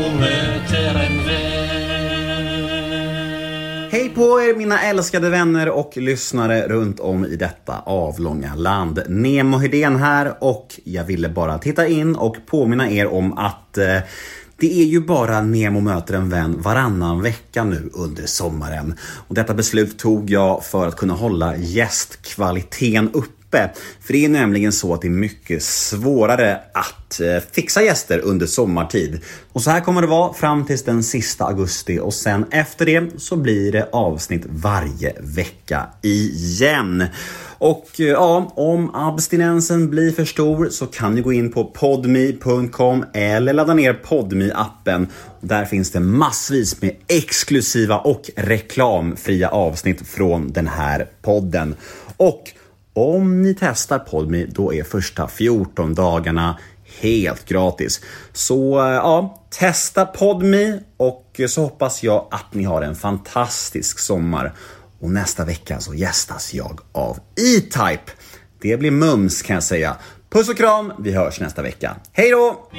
Nemo möter en vän. Hej på er mina älskade vänner och lyssnare runt om i detta avlånga land. Nemo Hydén här och jag ville bara titta in och påminna er om att det är ju bara Nemo möter en vän varannan vecka nu under sommaren. Och detta beslut tog jag för att kunna hålla gästkvaliteten uppe. För det är nämligen så att det är mycket svårare att fixa gäster under sommartid. Och så här kommer det vara fram tills den sista augusti. Och sen efter det så blir det avsnitt varje vecka igen. Och ja, om abstinensen blir för stor så kan ni gå in på podmi.com eller ladda ner Podmi-appen. Där finns det massvis med exklusiva och reklamfria avsnitt från den här podden. Och om ni testar Podmi då är första 14 dagarna helt gratis. Så ja, testa Podmi och så hoppas jag att ni har en fantastisk sommar. Och nästa vecka så gästas jag av E-Type. Det blir mums kan jag säga. Puss och kram, vi hörs nästa vecka. Hej då!